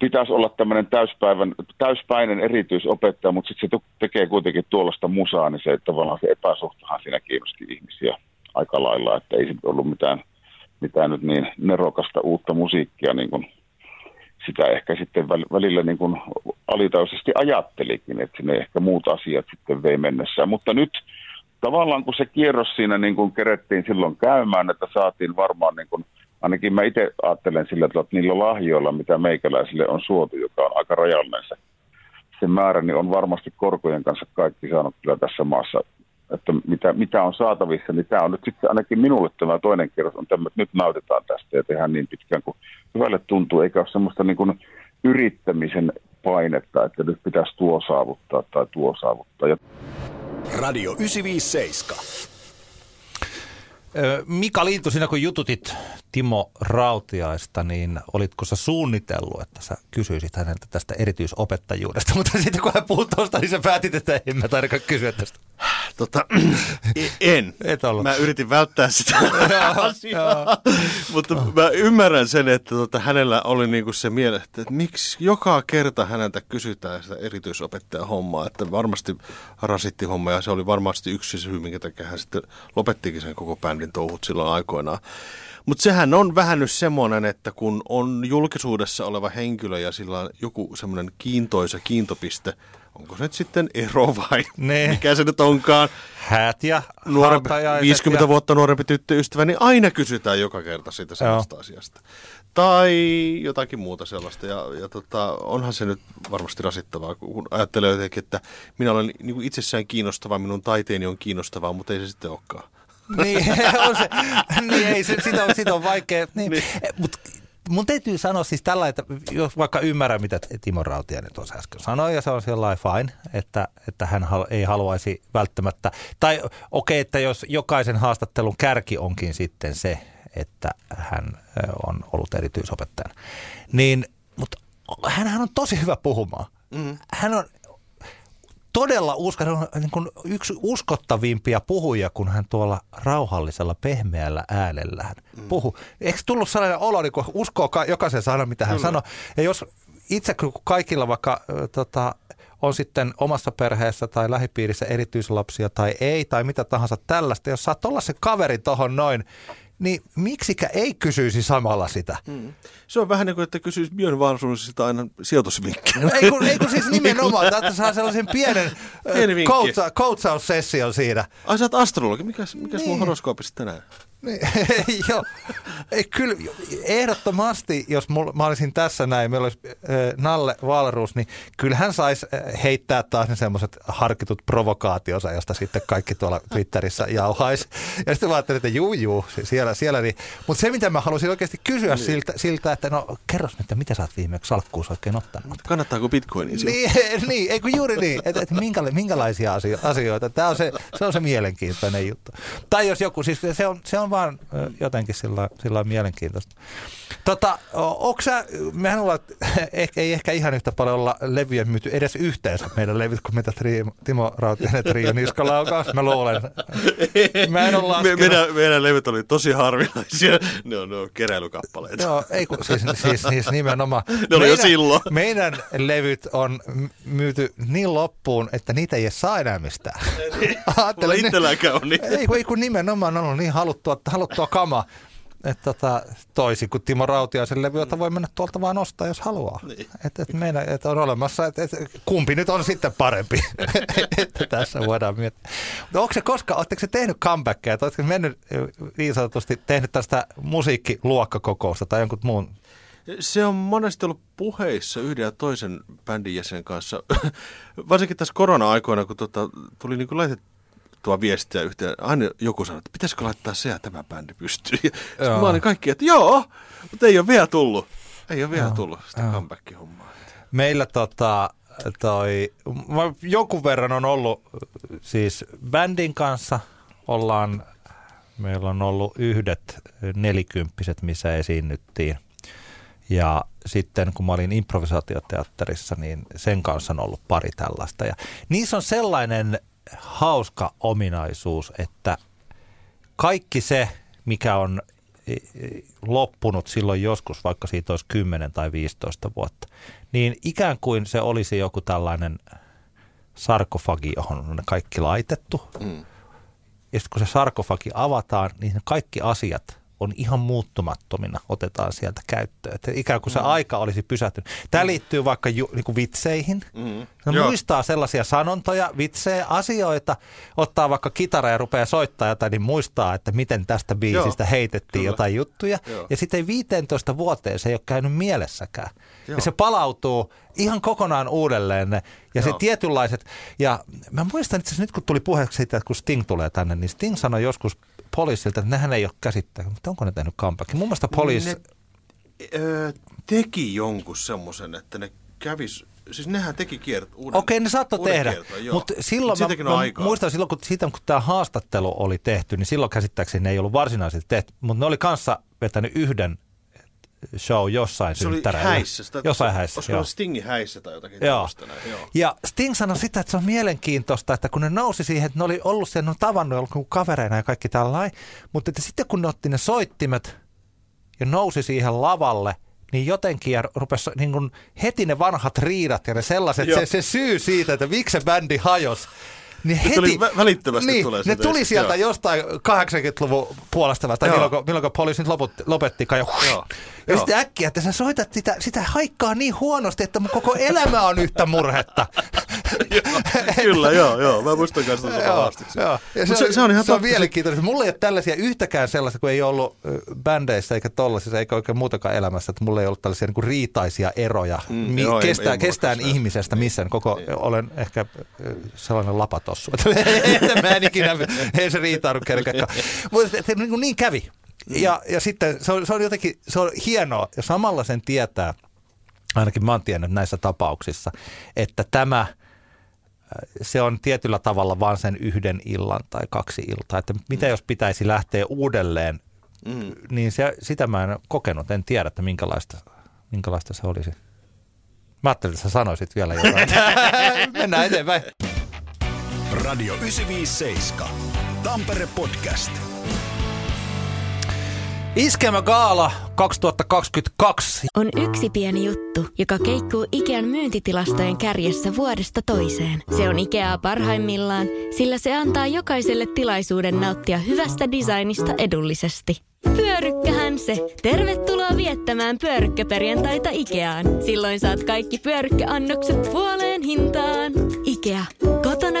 pitäisi olla tämmöinen täyspäivän, täyspäinen erityisopettaja, mutta sitten se tekee kuitenkin tuollaista musaa, niin se tavallaan se epäsuhtahan siinä kiinnosti ihmisiä aika lailla, että ei sitten ollut mitään, mitään nyt niin nerokasta uutta musiikkia, niin kuin sitä ehkä sitten välillä niin kuin alitaisesti ajattelikin, että sinne ehkä muut asiat sitten vei mennessään, mutta nyt tavallaan kun se kierros siinä niin kuin kerettiin silloin käymään, että saatiin varmaan niin kuin ainakin mä itse ajattelen sillä tavalla, että niillä lahjoilla, mitä meikäläisille on suotu, joka on aika rajallinen se, se määrä, niin on varmasti korkojen kanssa kaikki saanut kyllä tässä maassa, että mitä, mitä on saatavissa, niin tämä on nyt sitten ainakin minulle tämä toinen kierros on tämmöinen, että nyt nautetaan tästä ja tehdään niin pitkään kuin hyvälle tuntuu, eikä ole semmoista niin kuin yrittämisen painetta, että nyt pitäisi tuo saavuttaa tai tuo saavuttaa. Radio yhdeksänsataaviisikymmentäseitsemän. Mika Lintu, sinä kun jututit Timo Rautiaista, niin olitko sä suunnitellut, että sä kysyisit häneltä tästä erityisopettajuudesta, mutta sitten kun hän puhut tuosta, niin sä päätit, että en mä tarvikaan kysyä tästä. Tota, en. Et ollut. Mä yritin välttää sitä asiaa, mutta mä ymmärrän sen, että tota, hänellä oli niinku se miele, että miksi joka kerta häneltä kysytään sitä erityisopettajan hommaa, että varmasti rasitti homma ja se oli varmasti yksi syy, minkä takia hän sitten lopettikin sen koko bändin touhut silloin aikoinaan. Mutta sehän on vähän nyt semmoinen, että kun on julkisuudessa oleva henkilö ja sillä on joku semmoinen kiintoisa kiintopiste, onko se nyt sitten ero vai ne. Mikä se nyt onkaan? Häät ja nuorempi, viisikymmentä ja... vuotta nuorempi tyttöystävä, niin aina kysytään joka kerta siitä sellaista Joo. asiasta. Tai jotakin muuta sellaista. Ja, ja tota, onhan se nyt varmasti rasittavaa, kun ajattelee jotenkin, että minä olen niin kuin itsessään kiinnostavaa, minun taiteeni on kiinnostavaa, mutta ei se sitten olekaan. Niin, on se, niin ei, se, sitä, on, sitä on vaikea. Niin. Niin. Mut mun täytyy sanoa siis tällä, että jos vaikka ymmärrän, mitä Timo Rautiainen tuossa äsken sanoi, ja se on sellainen fine, että, että hän ei haluaisi välttämättä. Tai okei, okay, että jos jokaisen haastattelun kärki onkin sitten se, että hän on ollut erityisopettajan. Niin, mutta hänhän on tosi hyvä puhumaan. Mm. Hän on... Todella usko, niin kuin yksi uskottavimpia puhujia, kun hän tuolla rauhallisella, pehmeällä äänellään mm. puhuu. Eikö tullut sellainen olo, niin kuin uskoo jokaisen sanan, mitä hän mm. sanoo? Ja jos itse kaikilla vaikka tota, on sitten omassa perheessä tai lähipiirissä erityislapsia tai ei, tai mitä tahansa tällaista, jos saat olla se kaveri tohon noin, niin miksikä ei kysyisi samalla sitä? Mm. Se on vähän niin kuin, että kysyisi Björn Wahlroosilta aina sijoitusvinkkiä. Ei kun, ei kun siis nimenomaan, että saa sellaisen pienen koutsa, koutsaussession siinä. Ai sä oot astrologi, mikäs, mikäs niin. mun horoskoopissa tänään? Niin. Joo, kyllä ehdottomasti, jos mul, mä olisin tässä näin, meillä olisi äh, Nalle Wahlroos, niin kyllä hän saisi heittää taas ne semmoiset harkitut provokaationsa, josta sitten kaikki tuolla Twitterissä jauhaisi. Ja sitten mä ajattelin, että juu, juu, siellä, siellä. Niin. Mutta se, mitä mä halusin oikeasti kysyä niin. siltä, siltä, että no kerros nyt, mitä sä oot viimeksi salkkuus oikein ottanut. Kannattaako bitcoinia niin, niin, ei kun juuri niin, että et minkäla- minkälaisia asioita. Tämä on se, se on se mielenkiintoinen juttu. Tai jos joku, siis se on, se on vaan jotenkin sillä, sillä mielenkiintoista. Tota, sä, mehän ollaan, ei ehkä ihan yhtä paljon olla levyjä myyty edes yhteensä meidän levyt, kun meitä tri, Timo Rautiainen Trio Niskalaukaus. Mä luulen. Mä en ole laskenut. Meidän, meidän levyt oli tosi harvinaisia. Ne on, ne on keräilykappaleita. Joo, ei kun siis, siis, siis nimenomaan. Ne oli jo silloin. Meidän levyt on myyty niin loppuun, että niitä ei saa enää mistään. Mulla itselläkään on niitä. Ei kun, ei kun nimenomaan on ollut niin haluttua, haluttua kamaa. Että tota, toisin kuin Timo Rautiaisen levy, jota voi mennä tuolta vaan ostaa, jos haluaa. Niin. Että et meidän et on olemassa, että et, kumpi nyt on sitten parempi. Että tässä voidaan miettiä. Mutta onko se koskaan, oletteko se tehnyt comebackia? Oletko mennyt niin sanotusti, tehnyt tästä musiikkiluokkakokousta tai jonkun muun? Se on monesti ollut puheissa yhden ja toisen bändin jäsenen kanssa. Varsinkin tässä korona-aikoina, kun tota, tuli niin kuin laitettu tuo viestiä yhteen. Aina joku sanoi, että pitäisikö laittaa se ja tämä bändi pystyy. Mä olin kaikki, että joo, mutta ei ole vielä tullut. Ei ole vielä joo. tullut sitä joo. comeback-hommaa. Meillä tota, toi, jonkun verran on ollut siis bändin kanssa. Ollaan, meillä on ollut yhdet nelikymppiset, missä esiinnyttiin. Ja sitten kun mä olin improvisaatioteatterissa, niin sen kanssa on ollut pari tällaista. Ja niissä on sellainen hauska ominaisuus, että kaikki se, mikä on loppunut silloin joskus, vaikka siitä olisi kymmenen tai viisitoista vuotta, niin ikään kuin se olisi joku tällainen sarkofagi, johon on kaikki laitettu. Mm. Ja sitten kun se sarkofagi avataan, niin kaikki asiat on ihan muuttumattomina, otetaan sieltä käyttöön. Että ikään kuin se mm. aika olisi pysähtynyt. Tämä liittyy vaikka ju, niin kuin vitseihin. Mm. No, muistaa sellaisia sanontoja, vitsejä, asioita, ottaa vaikka kitara ja rupeaa soittaa jotain, niin muistaa, että miten tästä biisistä Joo. heitettiin Kyllä. jotain juttuja. Joo. Ja sitten viisitoista vuoteen se ei ole käynyt mielessäkään. Joo. Ja se palautuu ihan kokonaan uudelleen. Ne. Ja Joo. se tietynlaiset, ja mä muistan itse asiassa nyt kun tuli puheeksi siitä, että kun Sting tulee tänne, niin Sting sanoi joskus poliisilta, että nehän ei ole käsittää, mutta onko ne tehnyt comebackin? Mun mielestä poliisi ne, öö, teki jonkun semmoisen, että ne kävis, siis nehän teki kiert, uuden Okei, ne saattoi tehdä, mutta silloin Mut mä, mä muistan silloin, kun, siitä, kun tämä haastattelu oli tehty, niin silloin käsittääkseni ne ei ollut varsinaisesti tehty, mutta ne oli kanssa vetänyt yhden show jossain synttäreillä. Se oli häissä. Sitä, jossain se, häissä, joo. Stingin häissä tai jotakin tällaista. Ja Sting sanoi sitä, että se on mielenkiintoista, että kun ne nousi siihen, että ne oli ollut siellä, ne on tavannut ollut kavereina ja kaikki tällainen, mutta että sitten kun ne otti ne soittimet ja nousi siihen lavalle, niin jotenkin ja rupesi niin kuin heti ne vanhat riidat ja ne sellaiset, se, se syy siitä, että miksi se bändi hajosi. Niin heti, tuli vä- välittömästi niin, tulee ne tuli sieltä joo. jostain kahdeksankymmentäluvun puolesta vasta, milloin, milloin poliisi nyt loputti, lopettikaan. Ja, joo. ja sitten äkkiä, että sä soitat sitä, sitä haikkaa niin huonosti, että mun koko elämä on yhtä murhetta. joo, kyllä, joo, joo. Mä muistan kanssa sitä haastiksi. Se, se, se on ihan se on mielenkiintoinen. Mulla ei ole tällaisia yhtäkään sellaista, kun ei ollut bändeissä eikä tollaisissa, eikä oikein muutakaan elämässä. Että mulla ei ollut tällaisia niin kuin riitaisia eroja mm, Mi- joo, kestään, ei, ei kestään ihmisestä missään. Koko niin. olen ehkä sellainen lapaton. Mä en ikinä, ei se riitaudu kerrankaan. Mutta niin, niin kävi. Ja, ja sitten se on, se on jotenkin, se on hienoa ja samalla sen tietää, ainakin mä oon tiennyt näissä tapauksissa, että tämä, se on tietyllä tavalla vaan sen yhden illan tai kaksi iltaa. Että mitä jos pitäisi lähteä uudelleen, mm. niin se, sitä mä en kokenut, en tiedä, että minkälaista, minkälaista se olisi. Mä ajattelin, että sä sanoisit vielä jotain. Mennään eteenpäin. Radio yhdeksän viisi seitsemän, Tampere-podcast. Iskelmägaala kaksituhattakaksikymmentäkaksi. On yksi pieni juttu, joka keikkuu Ikean myyntitilastojen kärjessä vuodesta toiseen. Se on Ikeaa parhaimmillaan, sillä se antaa jokaiselle tilaisuuden nauttia hyvästä designista edullisesti. Pyörykkähän se. Tervetuloa viettämään pyörykkäperjantaita Ikeaan. Silloin saat kaikki pyörykkäannokset puoleen hintaan. Ikea. Kotona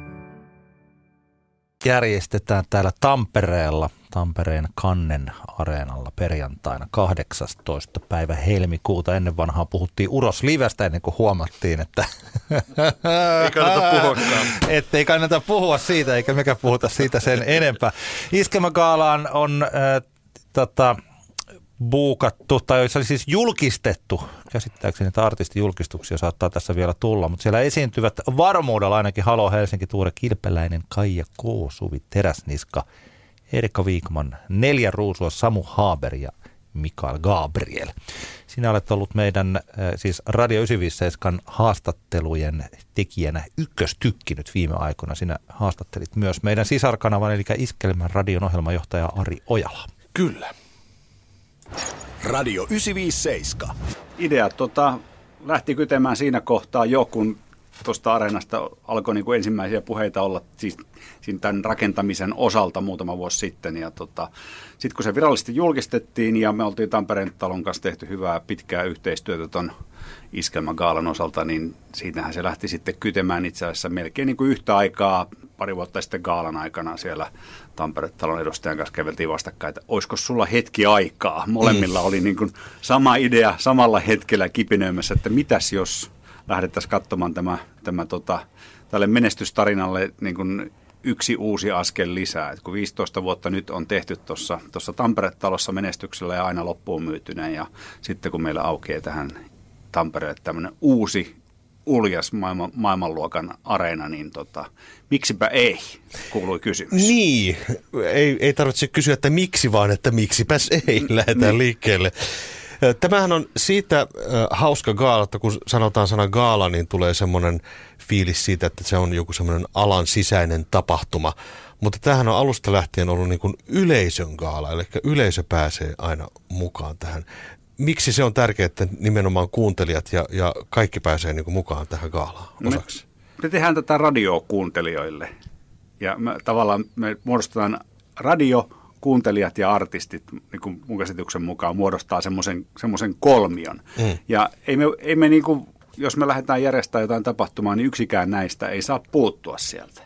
Järjestetään täällä Tampereella, Tampereen Kannen areenalla perjantaina kahdeksastoista päivä helmikuuta. Ennen vanhaa puhuttiin uroslivestä ennen kuin huomattiin, että ei kannata puhuakaan. Että ei kannata puhua siitä, eikä mikä puhuta siitä sen enempää. Iskelmägaalaan on tota, buukattu, tai se oli siis julkistettu, käsittääkseni, että artistijulkistuksia saattaa tässä vielä tulla, mutta siellä esiintyvät varmuudella ainakin Halo Helsinki, Tuure Kilpeläinen, Kaija K, Suvi, Teräsniska, Eerikko Wiegman, Neljä Ruusua, Samu Haber ja Mikael Gabriel. Sinä olet ollut meidän siis Radio yhdeksänsataaviisikymmentäseitsemän haastattelujen tekijänä ykköstykki nyt viime aikoina. Sinä haastattelit myös meidän sisarkanavan, eli Iskelmäradion ohjelmajohtaja Ari Ojala. Kyllä. Radio yhdeksänsataaviisikymmentäseitsemän. Idea tota, lähti kytemään siinä kohtaa jo, kun tuosta areenasta alkoi niin kuin ensimmäisiä puheita olla siis, tämän rakentamisen osalta muutama vuosi sitten. Ja tota, sitten kun se virallisesti julkistettiin ja me oltiin Tampereen Talon kanssa tehty hyvää pitkää yhteistyötä ton Iskelmägaalan osalta, niin siitähän se lähti sitten kytemään itse asiassa melkein niin kuin yhtä aikaa. Pari vuotta sitten Gaalan aikana siellä Tampereen Talon edustajan kanssa käveltiin vastakkain, että olisiko sulla hetki aikaa? Molemmilla oli niin kuin sama idea samalla hetkellä kipinöimässä, että mitäs jos lähdettäisiin katsomaan tämä, tämä tota, tälle menestystarinalle niin kuin yksi uusi askel lisää. Et kun viisitoista vuotta nyt on tehty tuossa Tampere-talossa menestyksellä ja aina loppuun myytyneen, ja sitten kun meillä aukeaa tähän Tampereelle tämmöinen uusi uljas maailma, maailmanluokan areena, niin tota, miksipä ei, kuului kysymys. Niin, ei, ei tarvitse kysyä, että miksi, vaan että miksipäs ei, lähdetään liikkeelle. Tämähän on siitä äh, hauska gaala, että kun sanotaan sana gaala, niin tulee semmoinen fiilis siitä, että se on joku semmoinen alan sisäinen tapahtuma. Mutta tämähän on alusta lähtien ollut niin kuin yleisön gaala, eli yleisö pääsee aina mukaan tähän. Miksi se on tärkeää, että nimenomaan kuuntelijat ja, ja kaikki pääsee niin kuin mukaan tähän gaalaan osaksi? Me, me tehdään tätä radioa kuuntelijoille ja me, tavallaan me muodostetaan radio. Kuuntelijat ja artistit, niin kuin mun käsityksen mukaan, muodostaa semmoisen kolmion. Mm. Ja ei me, ei me niin kuin, jos me lähdetään järjestämään jotain tapahtumaa, niin yksikään näistä ei saa puuttua sieltä,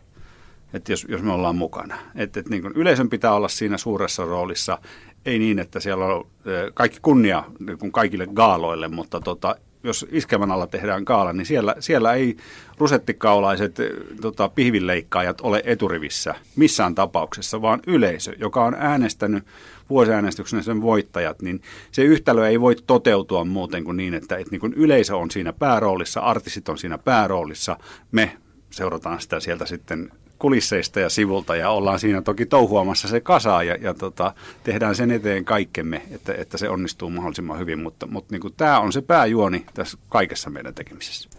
että jos, jos me ollaan mukana. Että et niin kuin yleisön pitää olla siinä suuressa roolissa, ei niin, että siellä on kaikki kunnia niin kuin kaikille gaaloille, mutta tota, jos Iskelmän alla tehdään gaala, niin siellä, siellä ei rusettikaulaiset tota, pihvinleikkaajat ole eturivissä missään tapauksessa, vaan yleisö, joka on äänestänyt vuosiäänestyksenä sen voittajat, niin se yhtälö ei voi toteutua muuten kuin niin, että et, niin kun yleisö on siinä pääroolissa, artistit on siinä pääroolissa, me seurataan sitä sieltä sitten kulisseista ja sivulta ja ollaan siinä toki touhuamassa se kasaa ja, ja tota, tehdään sen eteen kaikkemme, että, että se onnistuu mahdollisimman hyvin, mutta, mutta niin kuin tämä on se pääjuoni tässä kaikessa meidän tekemisessä.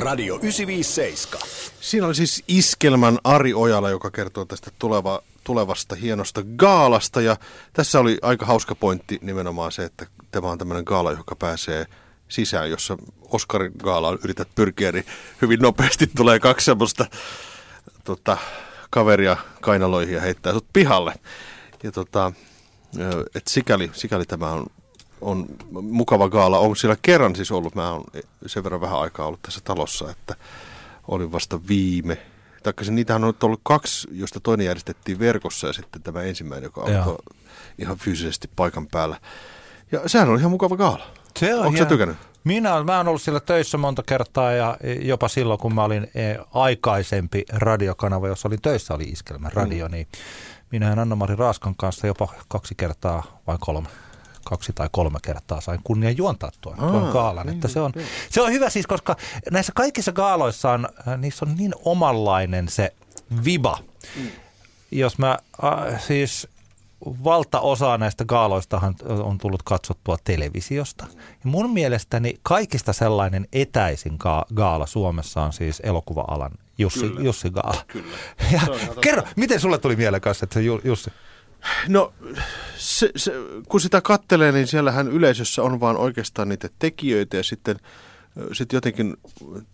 Radio yhdeksänsataaviisikymmentäseitsemän. Siinä oli siis Iskelmän Ari Ojala, joka kertoo tästä tuleva, tulevasta hienosta gaalasta, ja tässä oli aika hauska pointti nimenomaan se, että tämä on tämmöinen gaala, joka pääsee sisään, jossa Oscarin gaalaan yrität pyrkiä, niin hyvin nopeasti tulee kaksi semmoista Tota, kaveria kainaloihin ja heittää sut pihalle. Ja tota, et sikäli, sikäli tämä on, on mukava gaala. On siellä kerran siis ollut, mä oon sen verran vähän aikaa ollut tässä talossa, että olin vasta viime. Taikka se, niitähän on ollut kaksi, josta toinen järjestettiin verkossa ja sitten tämä ensimmäinen, joka alkoi ihan fyysisesti paikan päällä. Ja sehän oli ihan mukava gaala. Onko sä tykännyt? Minä, mä oon ollut siellä töissä monta kertaa ja jopa silloin, kun mä olin aikaisempi radiokanava, jossa olin töissä, oli Iskelmäradio, mm. niin minähän Anna-Mari Raaskan kanssa jopa kaksi kertaa vai kolme, kaksi tai kolme kertaa sain kunnian juontaa tuon, Aa, tuon gaalan. Niin, että se, on, se on hyvä siis, koska näissä kaikissa gaaloissa on, niissä on niin omanlainen se viba. Mm. Jos mä äh, siis... Valtaosa näistä gaaloistahan on tullut katsottua televisiosta. Ja mun mielestäni kaikista sellainen etäisin gaala Suomessa on siis elokuva-alan Jussi, Jussi Gaala. Kyllä. Ja kerro, miten sulle tuli mieleen kanssa, että Jussi? No, se, se, kun sitä kattelee, niin siellähän yleisössä on vaan oikeastaan niitä tekijöitä ja sitten sit jotenkin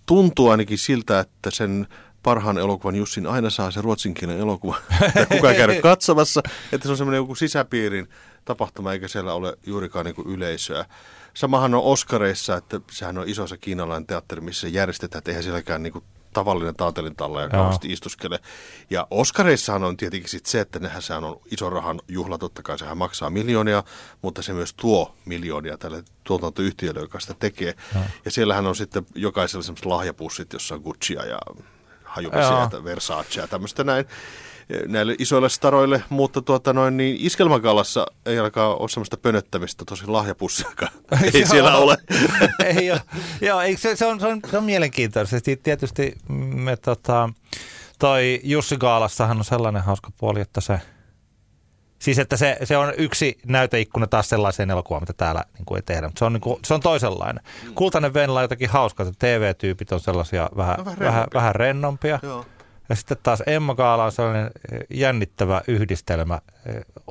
tuntuu ainakin siltä, että sen parhaan elokuvan Jussin aina saa se ruotsinkielinen elokuva, että kukaan käydä katsomassa, että se on semmoinen joku sisäpiirin tapahtuma, eikä siellä ole juurikaan niin kuin yleisöä. Samahan on Oscareissa, että sehän on iso se kiinalainen teatteri, missä se järjestetään, että eihän sielläkään niin kuin tavallinen taatelintalla ja kauheasti istuskele. Ja Oscareissahan on tietenkin sit se, että nehän sehän on iso rahan juhla, totta kai sehän maksaa miljoonia, mutta se myös tuo miljoonia tälle tuotantoyhtiölle, joka sitä tekee. Ja, ja siellähän on sitten jokaisella semmoiset lahjapussit, jossa on Guccia ja hajuvesiä, Versaacea ja tämmöistä näin. näille isoille staroille, mutta tuota noin, niin Iskelmägaalassa ei alkaa ole sellaista pönöttämistä, tosi lahjapussiakaan ei siellä ole. Ei ole. Joo, se, se, on, se, on, se on mielenkiintoista. Tietysti me, tota, toi Jussi Gaalassahan on sellainen hauska puoli, että se, siis että se, se on yksi näyteikkuna taas sellaiseen elokuvaan, mitä täällä niin kuin ei tehdä, mutta se on, niin kuin, se on toisenlainen. Kultainen Venla on jotakin hauskaa, että T V-tyypit on sellaisia vähän, no, vähän, rennompia. vähän, vähän rennompia. Joo. Ja sitten taas Emma Gaala on sellainen jännittävä yhdistelmä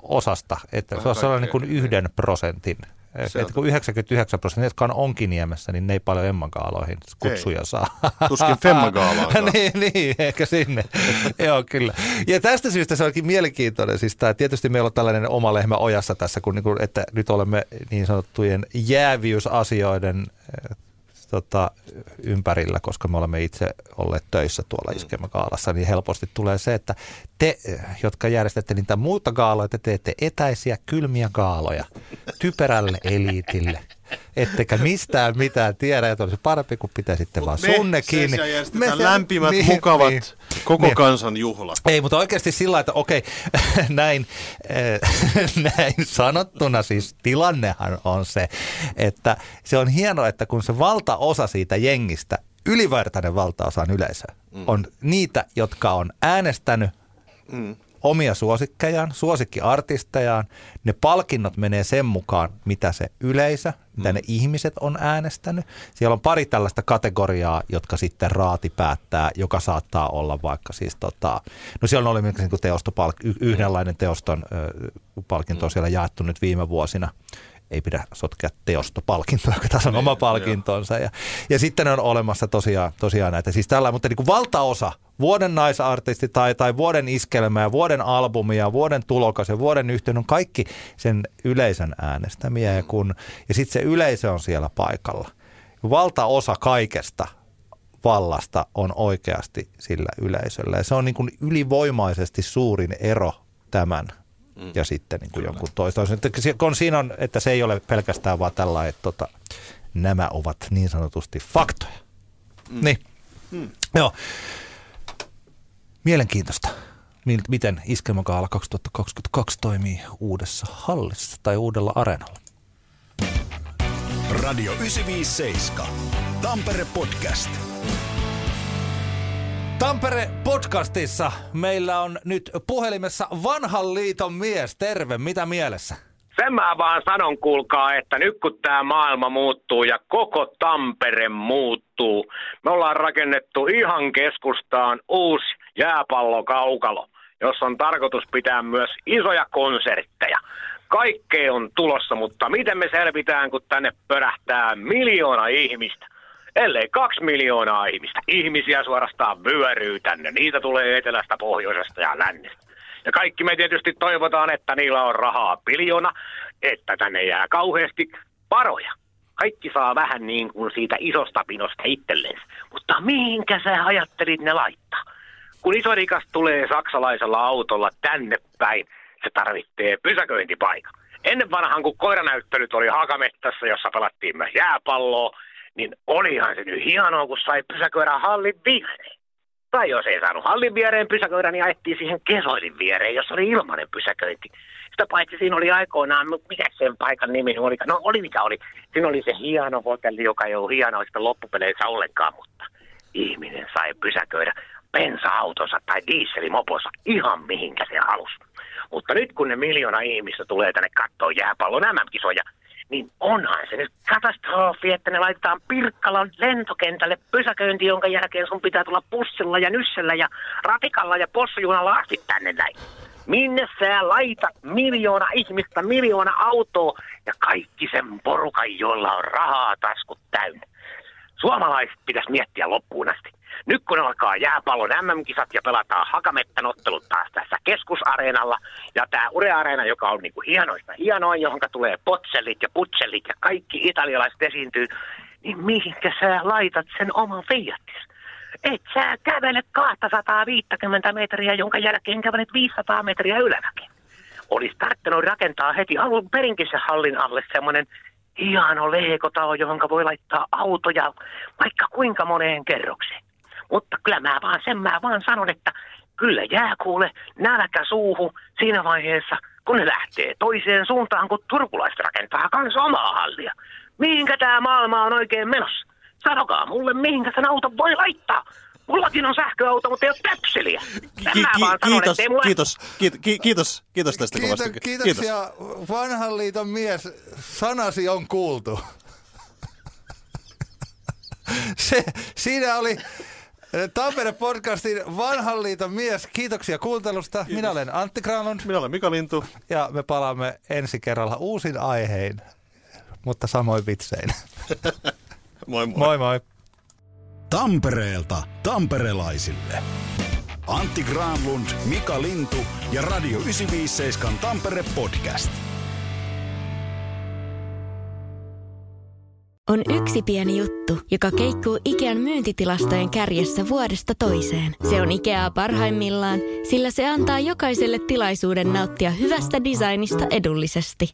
osasta, että vähän se on sellainen niin kuin yhden prosentin. Että kun yhdeksänkymmentäyhdeksän prosenttia, jotka on Onkiniemessä, niin ne ei paljon Emma Gaaloihin kutsuja ei saa. Tuskin Femma Gaaloihin. niin, niin, ehkä sinne. Joo, kyllä. Ja tästä syystä se onkin mielenkiintoinen. Siis tää, tietysti meillä on tällainen oma lehmä ojassa tässä, kun niinku, että nyt olemme niin sanottujen jääviysasioiden Tota, ympärillä, koska me olemme itse olleet töissä tuolla Iskelmägaalassa, niin helposti tulee se, että te, jotka järjestätte niitä muuta gaaloja, te teette etäisiä, kylmiä gaaloja typerälle eliitille. Ettekä mistään mitään tiedä, että olisi parempi, kun pitäisitte vaan sunne kiinni. Me järjestetään me lämpimät, niin, mukavat, niin, koko niin, kansan juhlat. Ei, mutta oikeasti sillä, että okei, näin, äh, näin sanottuna siis tilannehan on se, että se on hienoa, että kun se valtaosa siitä jengistä, ylivertainen valtaosa on yleisöä, mm. on niitä, jotka on äänestänyt mm. omia suosikkejaan, suosikkiartistejaan. Ne palkinnot menee sen mukaan, mitä se yleisö, mitä ne mm. ihmiset on äänestänyt. Siellä on pari tällaista kategoriaa, jotka sitten raati päättää, joka saattaa olla vaikka siis tota, no siellä oli myös niin teostopalk- yhdenlainen teoston ö, palkinto on siellä jaettu nyt viime vuosina. Ei pidä sotkea teostopalkintoa, joka taas on oma palkintonsa. Ja, ja sitten on olemassa tosiaan, tosiaan näitä. Siis tällä, mutta niin kuin valtaosa, vuoden naisartisti tai, tai vuoden iskelmää, vuoden albumia, vuoden tulokas ja vuoden yhtiön on kaikki sen yleisön äänestämiä. Ja, kun, ja sitten se yleisö on siellä paikalla. Valtaosa kaikesta vallasta on oikeasti sillä yleisöllä. Ja se on niin kuin ylivoimaisesti suurin ero tämän ja sitten niin kuin jonkun toista. Kun siinä on, että se ei ole pelkästään vaan tällainen, että tota, nämä ovat niin sanotusti faktoja. Mm. Niin. Mm. Joo. Mielenkiintoista, miten Iskelmägaala kaksituhattakaksikymmentäkaksi toimii uudessa hallissa tai uudella areenalla. Radio yhdeksänsataaviisikymmentäseitsemän. Tampere-podcast. Tampere-podcastissa meillä on nyt puhelimessa vanhan liiton mies. Terve, mitä mielessä? Sen mä vaan sanon, kuulkaa, että nyt kun tää maailma muuttuu ja koko Tampere muuttuu, me ollaan rakennettu ihan keskustaan uusi jääpallokaukalo, jossa on tarkoitus pitää myös isoja konsertteja. Kaikkea on tulossa, mutta miten me selvitään, kun tänne pörähtää miljoona ihmistä? Ellei kaksi miljoonaa ihmistä. Ihmisiä suorastaan vyöryy tänne. Niitä tulee etelästä, pohjoisesta ja lännestä. Ja kaikki me tietysti toivotaan, että niillä on rahaa biljona, että tänne jää kauheasti varoja. Kaikki saa vähän niin kuin siitä isosta pinosta itsellensä. Mutta mihinkä sä ajattelit ne laittaa? Kun isorikas tulee saksalaisella autolla tänne päin, se tarvitsee pysäköintipaikan. Ennen vanhaan, kun koiranäyttelyt oli Hakamettässä, jossa pelattiin myös jääpalloa, niin olihan se nyt hienoa, kun sai pysäköidä hallin viereen. Tai jos ei saanut hallin viereen pysäköidä, niin ajettiin siihen kesoilin viereen, jos oli ilmainen pysäköinti. Sitä paitsi siinä oli aikoinaan, mikä sen paikan nimi oli, no oli mikä oli. Siinä oli se hieno hotelli, joka ei ollut hienoa sitten loppupeleissä ollenkaan, mutta ihminen sai pysäköidä bensa-autonsa tai dieselimoponsa ihan mihinkä se halusi. Mutta nyt kun ne miljoona ihmistä tulee tänne katsoa jääpallon äm äm-kisoja, niin onhan se nyt katastrofi, että ne laitetaan Pirkkalan lentokentälle pysäköinti, jonka jälkeen sun pitää tulla bussilla ja nyssellä ja ratikalla ja possujunalla asti tänne näin. Minne sä laitat miljoona ihmistä, miljoona autoa ja kaikki sen porukan, jolla on rahaa taskut täynnä. Suomalaiset pitäisi miettiä loppuun asti. Nyt kun alkaa jääpallon äm äm-kisat ja pelataan Hakamettan ottelut taas tässä keskusareenalla ja tämä Ure-areena, joka on niinku hienoista hienoin, johon tulee potsellit ja putsellit ja kaikki italialaiset esiintyy, niin mihinkä sä laitat sen oman Fiatis? Et sä kävele kaksisataaviisikymmentä metriä, jonka jälkeen kävelet viisisataa metriä ylämäkin. Olisi tarttunut rakentaa heti alun perinkin se hallin alle semmoinen hieno leekotalo, johon voi laittaa autoja vaikka kuinka moneen kerrokseen. Mutta kyllä mä vaan sen mä vaan sanon, että kyllä jää kuule, nälkä suuhu siinä vaiheessa, kun ne lähtee toiseen suuntaan, kun turkulaiset rakentaa kans omaa hallia. Mihinkä tää maailma on oikein menossa? Sanokaa mulle, mihinkä sen auton voi laittaa. Mullakin on sähköauto, mutta ei ole töpseliä. Ki- ki- kiitos, mulle... kiitos, ki- kiitos, kiitos tästä kiitos, kovasti. Kiitoksia, kiitos. Vanhan liiton mies, sanasi on kuultu. Se, siinä oli Tampere-podcastin vanhan liiton mies. Kiitoksia kuuntelusta. Kiitos. Minä olen Antti Granlund. Minä olen Mika Lintu. Ja me palaamme ensi kerralla uusin aihein, mutta samoin vitsein. Moi moi. Moi moi. Tampereelta tamperelaisille. Antti Granlund, Mika Lintu ja Radio yhdeksänsataaviisikymmentäseitsemän Tampere-podcast. On yksi pieni juttu, joka keikkuu Ikean myyntitilastojen kärjessä vuodesta toiseen. Se on Ikeaa parhaimmillaan, sillä se antaa jokaiselle tilaisuuden nauttia hyvästä designista edullisesti.